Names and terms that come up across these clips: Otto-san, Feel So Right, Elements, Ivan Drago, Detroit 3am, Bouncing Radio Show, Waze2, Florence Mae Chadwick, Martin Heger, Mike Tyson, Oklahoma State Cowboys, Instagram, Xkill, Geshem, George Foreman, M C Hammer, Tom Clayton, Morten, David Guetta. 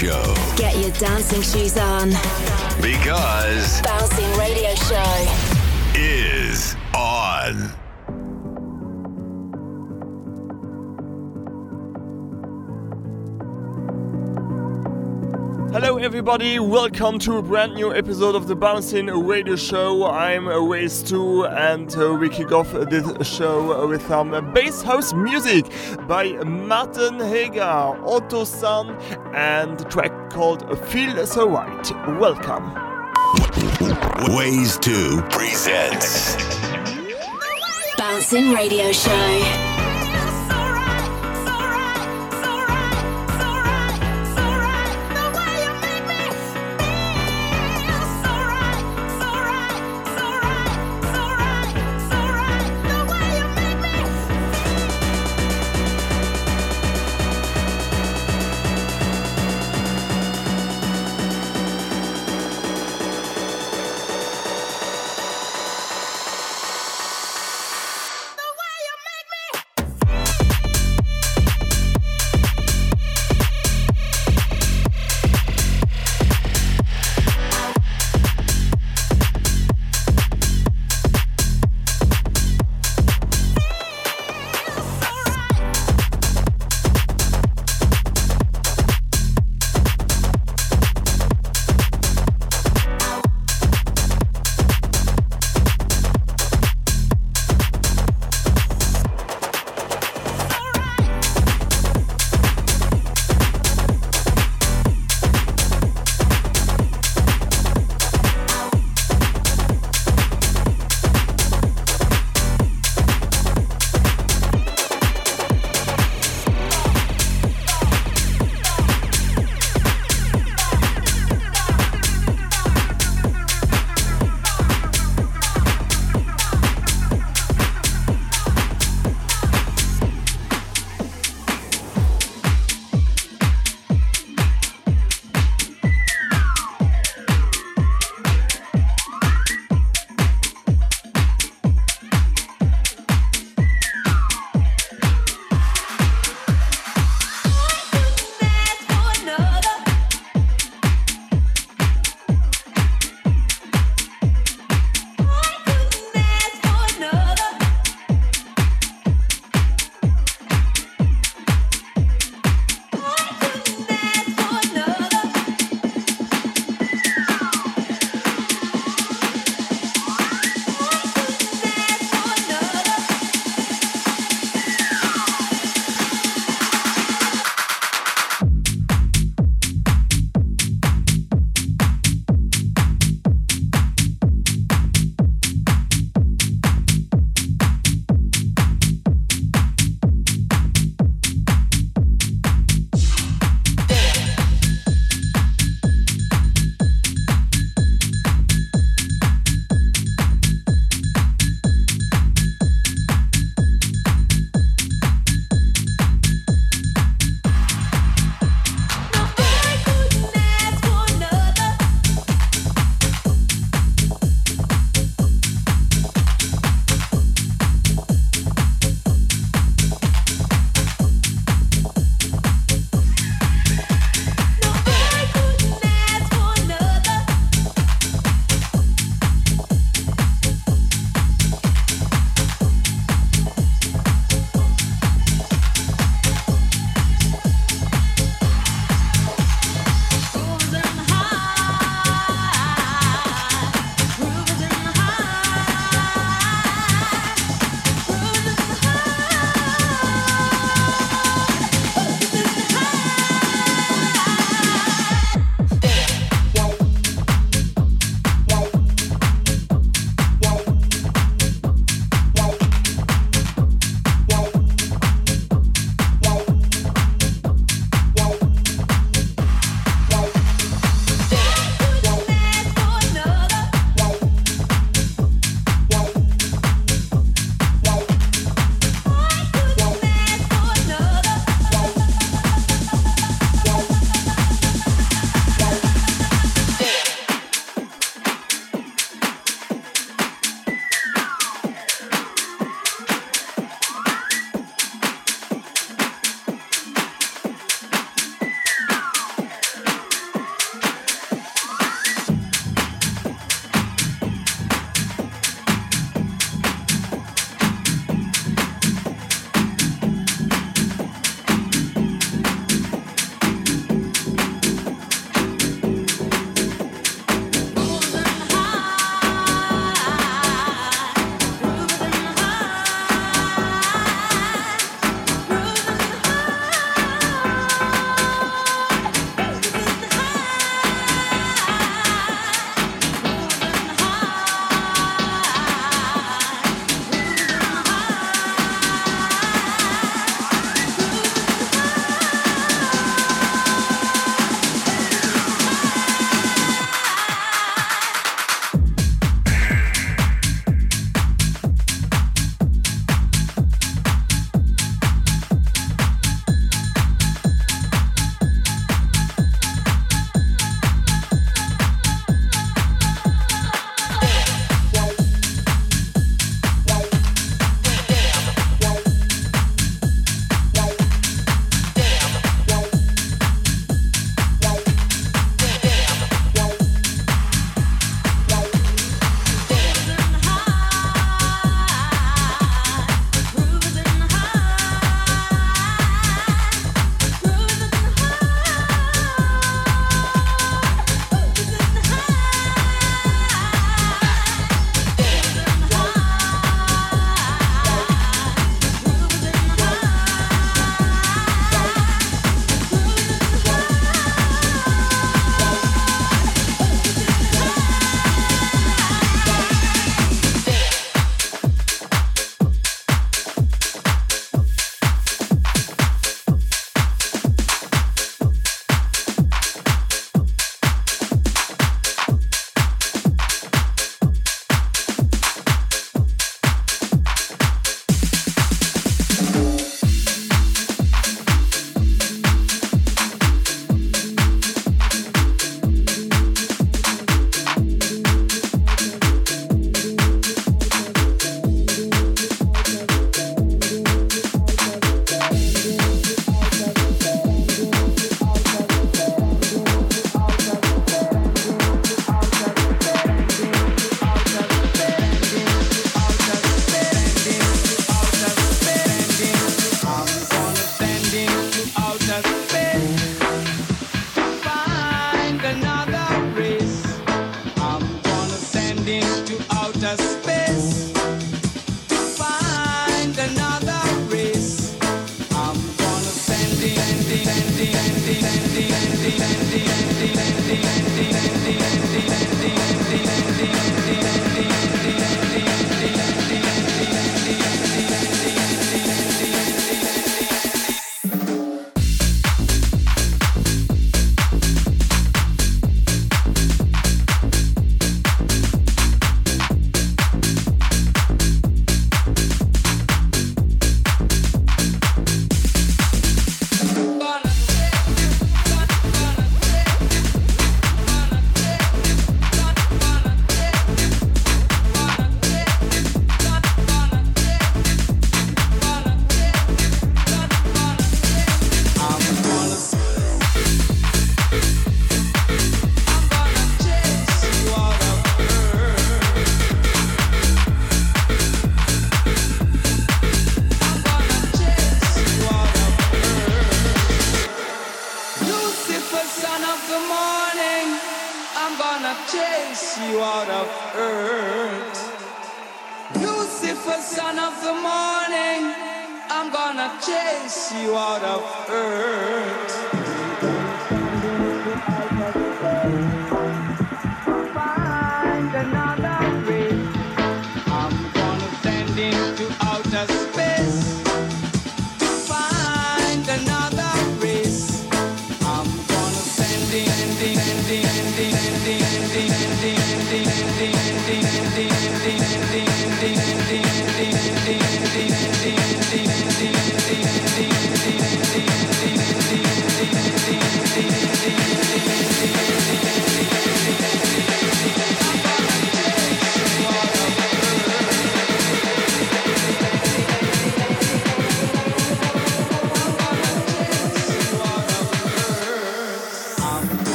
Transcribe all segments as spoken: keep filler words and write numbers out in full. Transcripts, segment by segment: Show. Get your dancing shoes on, because Bouncing Radio Show is on. Hello everybody, welcome to a brand new episode of the Bouncing Radio Show. I'm Waze two and uh, we kick off this show with some um, bass house music by Martin Heger, Otto-san, and a track called Feel So Right. Welcome. Waze two presents Bouncing Radio Show.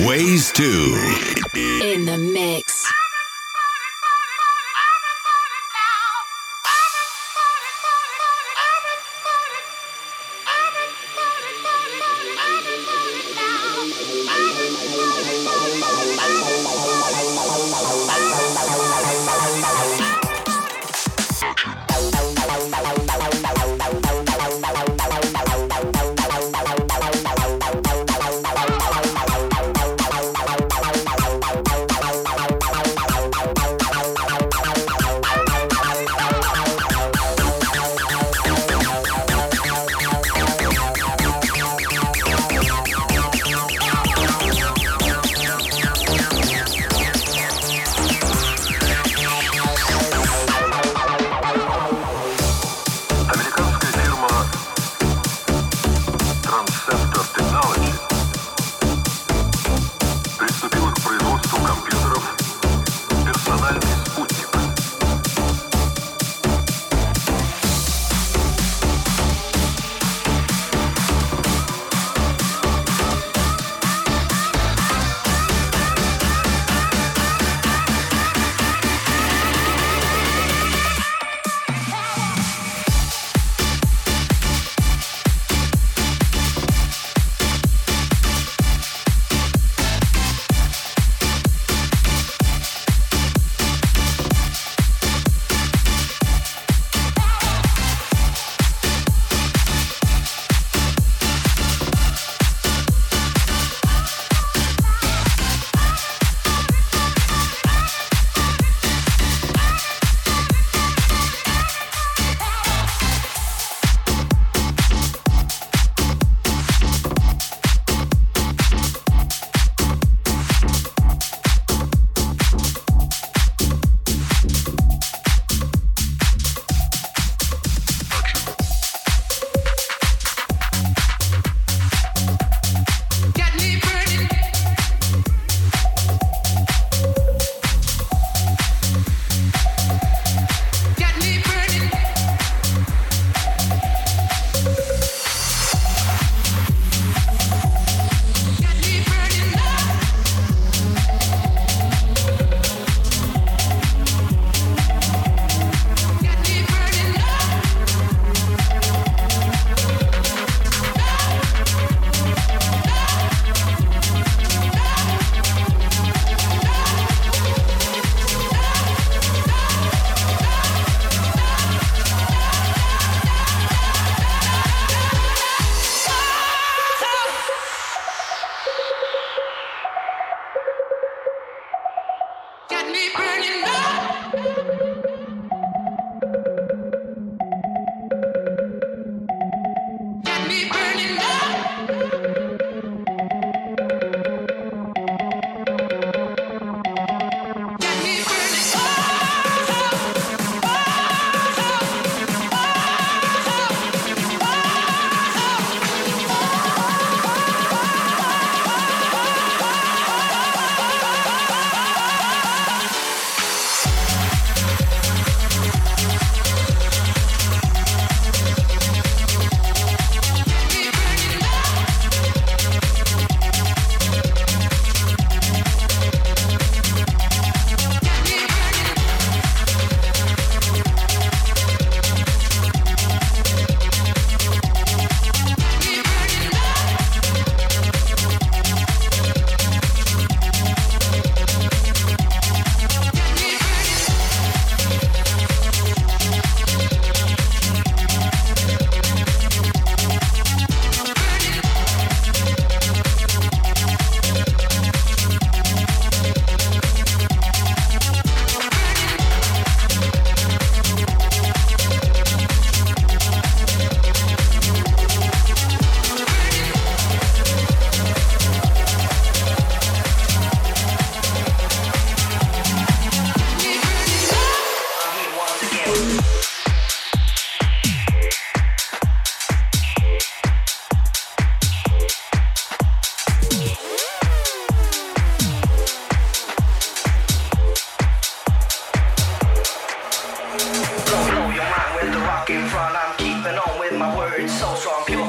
Waze two in the mix.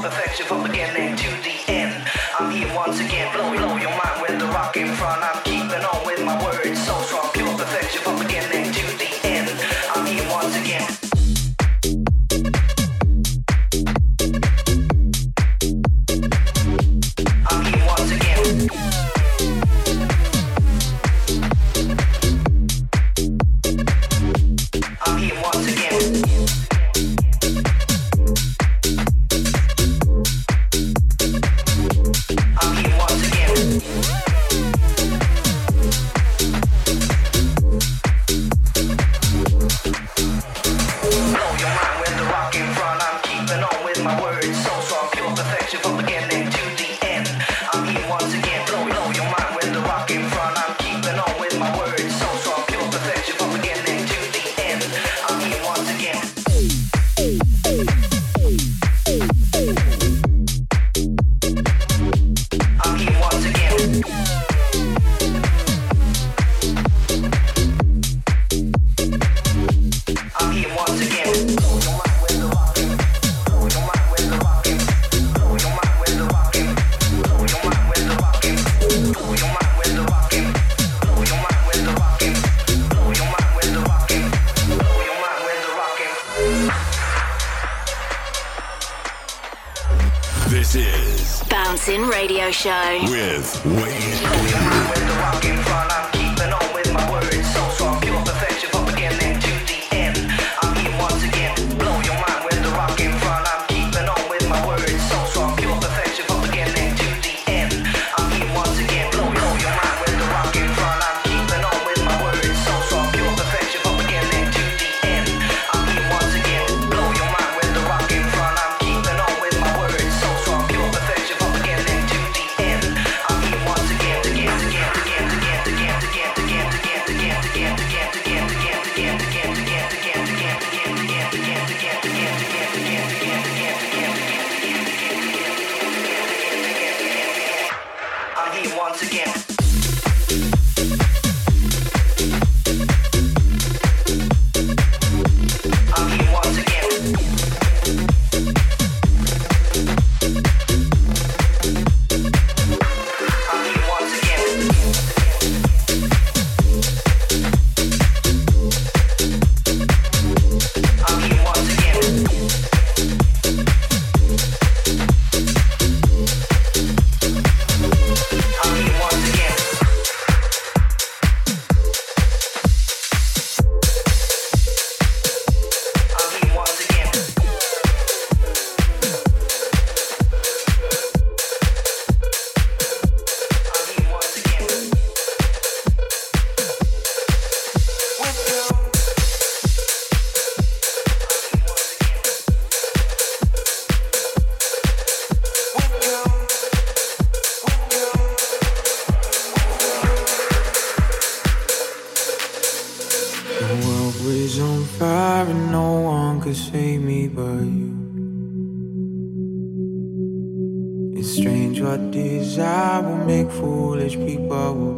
Perfection from beginning to the end. I'm here once again, blow, blow your mind with the rock. Bouncing Radio Show with Waze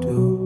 two.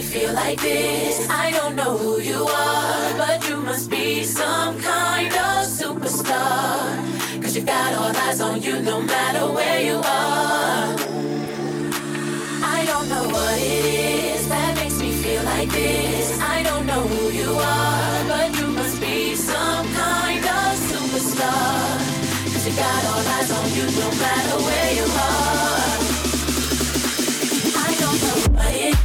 me feel like this. I don't know who you are, but you must be some kind of superstar, 'cause you've got all eyes on you no matter where you are. I don't know what it is that makes me feel like this. I don't know who you are, but you must be some kind of superstar, 'cause you've got all eyes on you no matter where you are. I don't know what it is.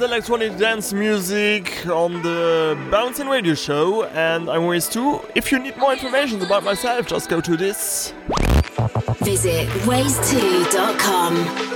Electronic dance music on the Bouncing Radio Show, and I'm Waze two. If you need more information about myself, just go to this. Visit waze two dot com.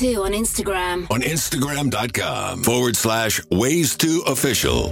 Waze two on Instagram. On Instagram.com forward slash Waze two official.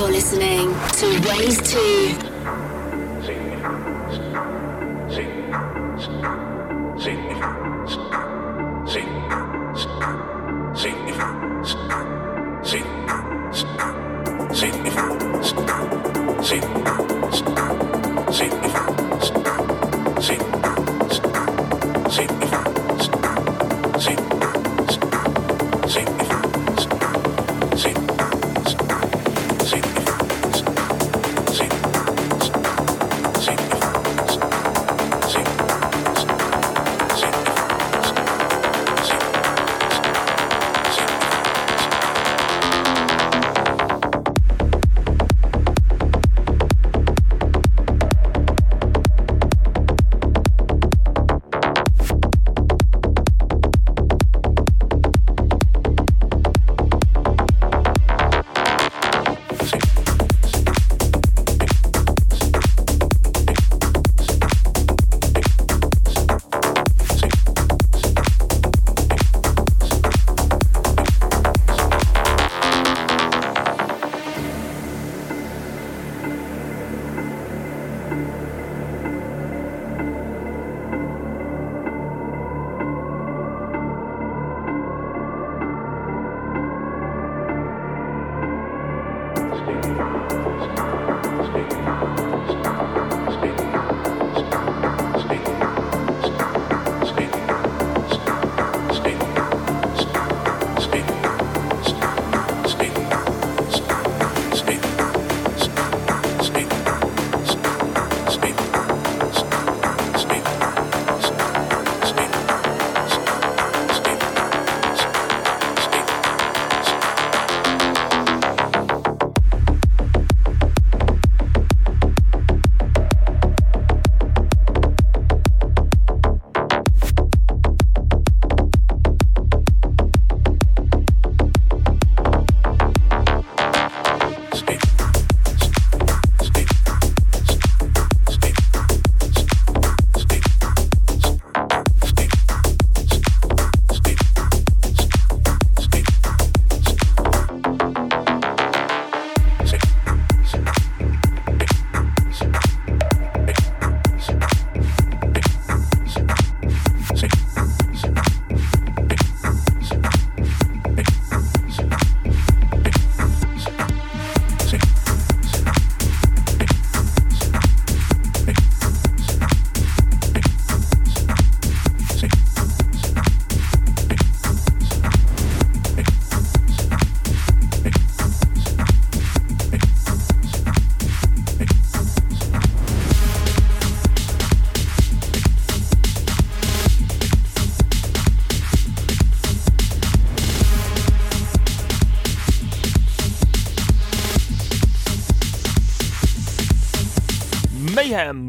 You're listening to Waze two.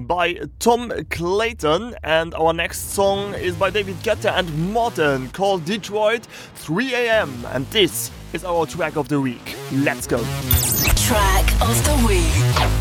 By Tom Clayton, and our next song is by David Guetta and Morten, called Detroit three a.m. and this is our track of the week. Let's go. Track of the week.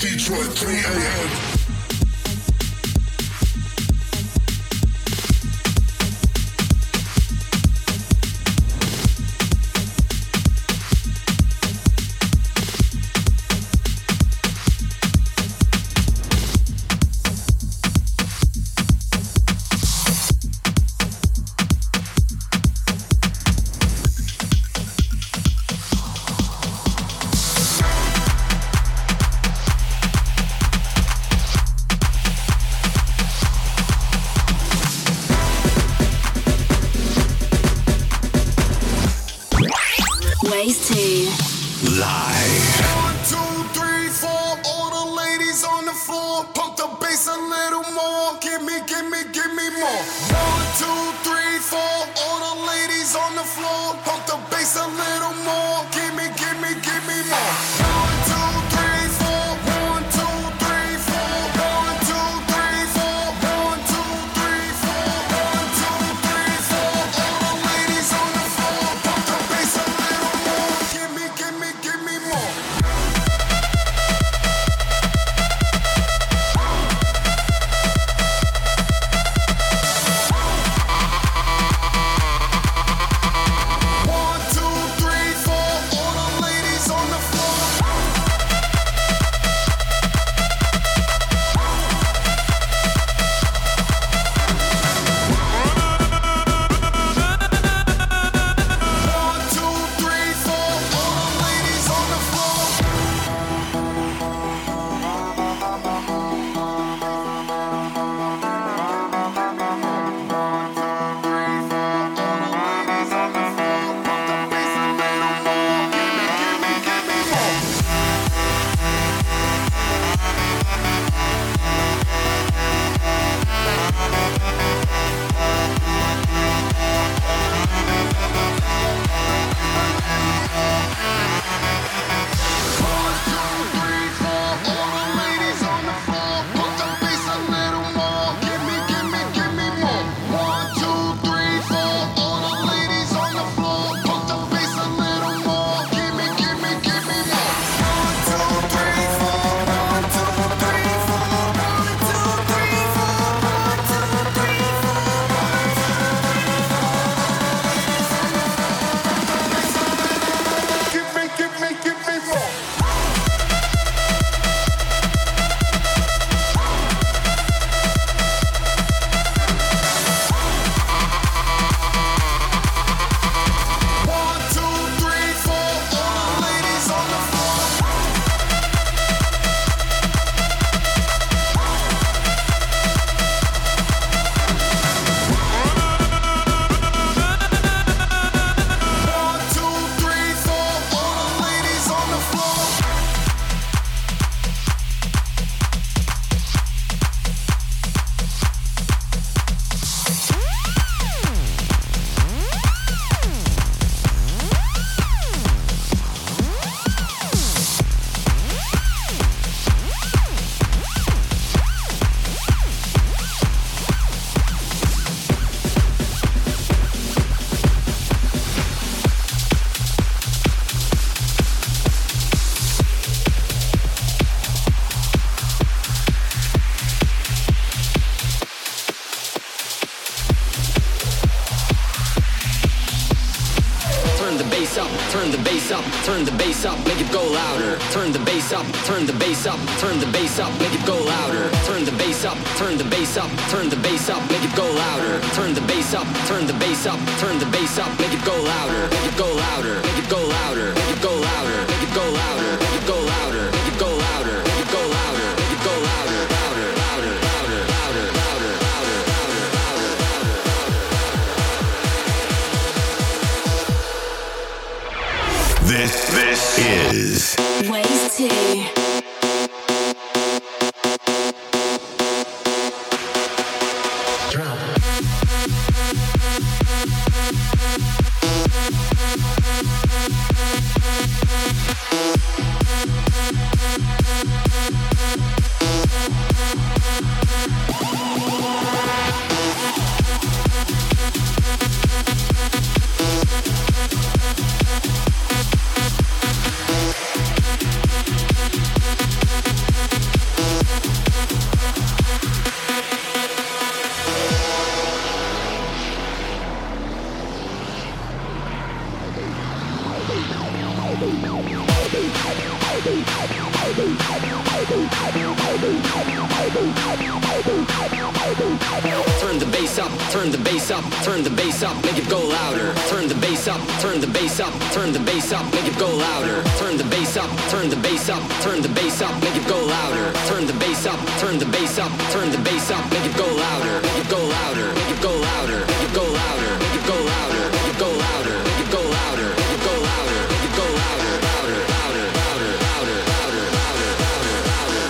Detroit three a m Turn the bass up, make it go louder. Turn the bass up, turn the bass up, turn the bass up, make it go louder. Turn the bass up, turn the bass up, turn the bass up, make it go louder. Turn the bass up, turn the bass up, turn the bass up, make it go louder. Make it go louder, make it go louder, make it go louder, make it go louder, make it go louder, make it go louder, make it go louder, make it go louder, louder, louder, louder, louder, louder, louder, louder, louder, louder. This This is Waze two. Turn the bass up, turn the bass up, turn the bass up, make it go louder. Turn the bass up, turn the bass up, turn the bass up, make it go louder. Turn the bass up, turn the bass up, turn the bass up, make it go louder. Turn the bass up, turn the bass up, turn the bass up, make it go louder. Make it go louder, make it go louder, make it go louder, make it go louder, make it go louder, make it go louder, make it go louder, make it go louder, louder, louder, louder, louder, louder, louder, louder, louder, louder,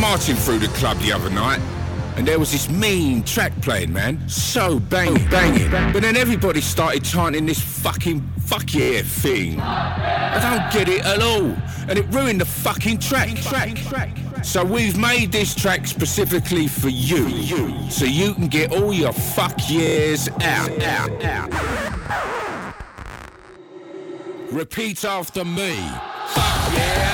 marching through the club the other night, and there was this mean track playing, man, so banging, banging, but then everybody started chanting this fucking fuck yeah thing. I don't get it at all, and it ruined the fucking track, track, track. So we've made this track specifically for you, so you can get all your fuck yeahs out, out, out. Repeat after me. Fuck yeah.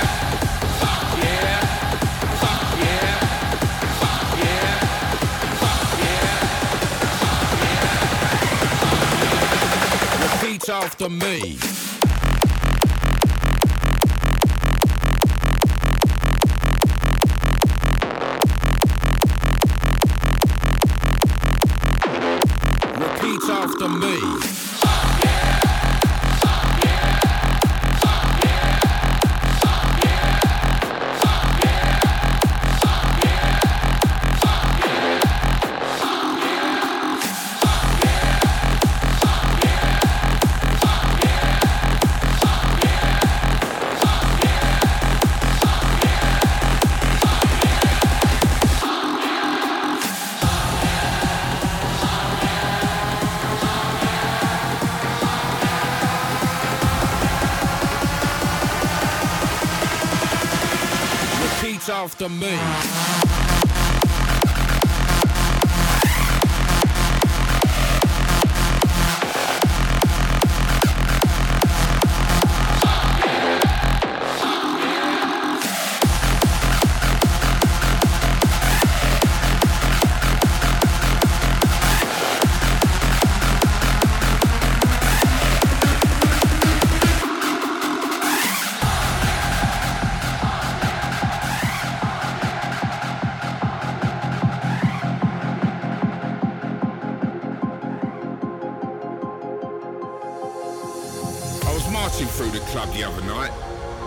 After me. Repeat after me. After me.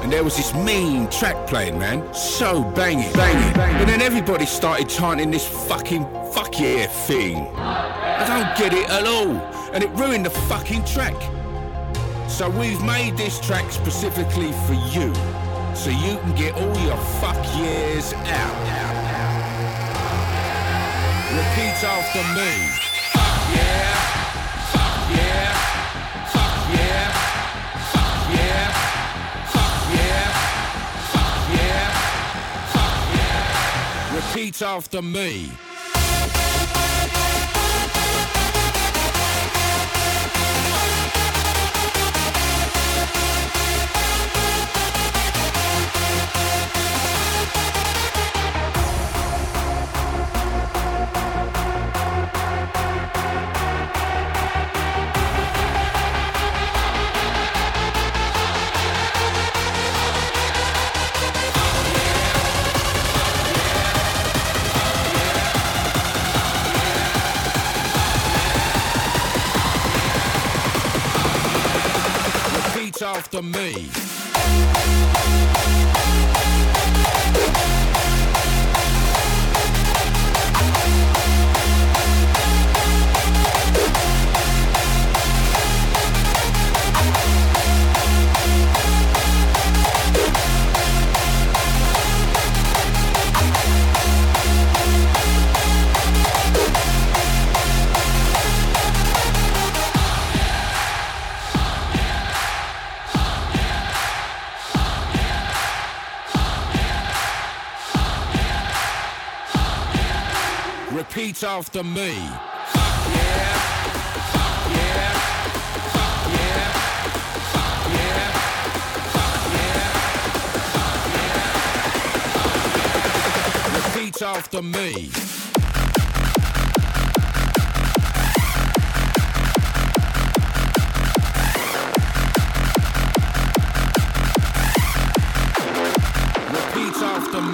There was this mean track playing, man, so banging, banging, banging, and then everybody started chanting this fucking fuck yeah thing. I don't get it at all, and it ruined the fucking track. So we've made this track specifically for you, so you can get all your fuck yeahs out, out, out. Repeat after me. Fuck yeah, fuck yeah, fuck yeah, fuck yeah. Repeat after me. to me. Repeat after me. Fuck yeah. Fuck yeah. Fuck yeah. Fuck yeah. Fuck yeah. Fuck yeah. Fuck yeah. Repeat after me. Repeat after me.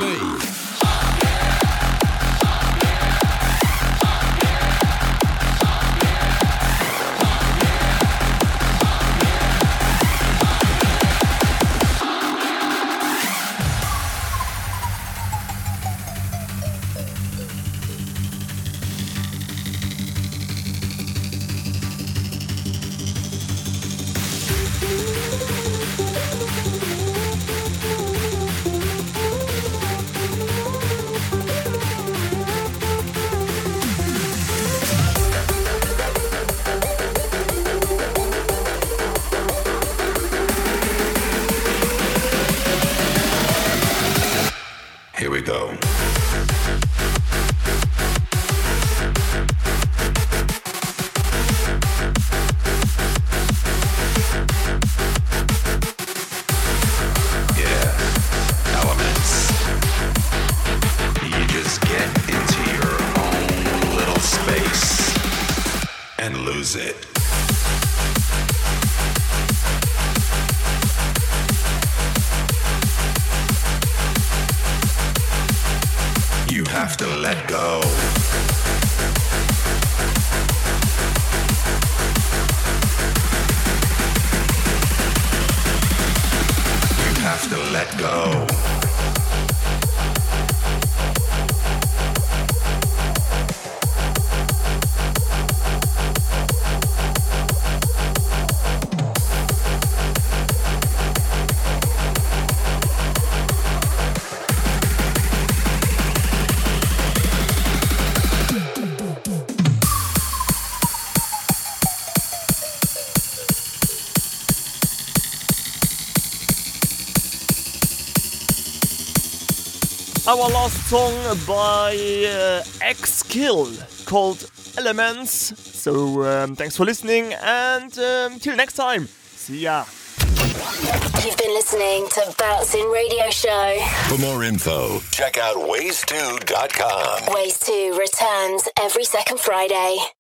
Our last song by uh, Xkill called Elements. So um, thanks for listening, and um, till next time, see ya. You've been listening to Bouncing Radio Show. For more info, check out waze two dot com. Waze two returns every second Friday.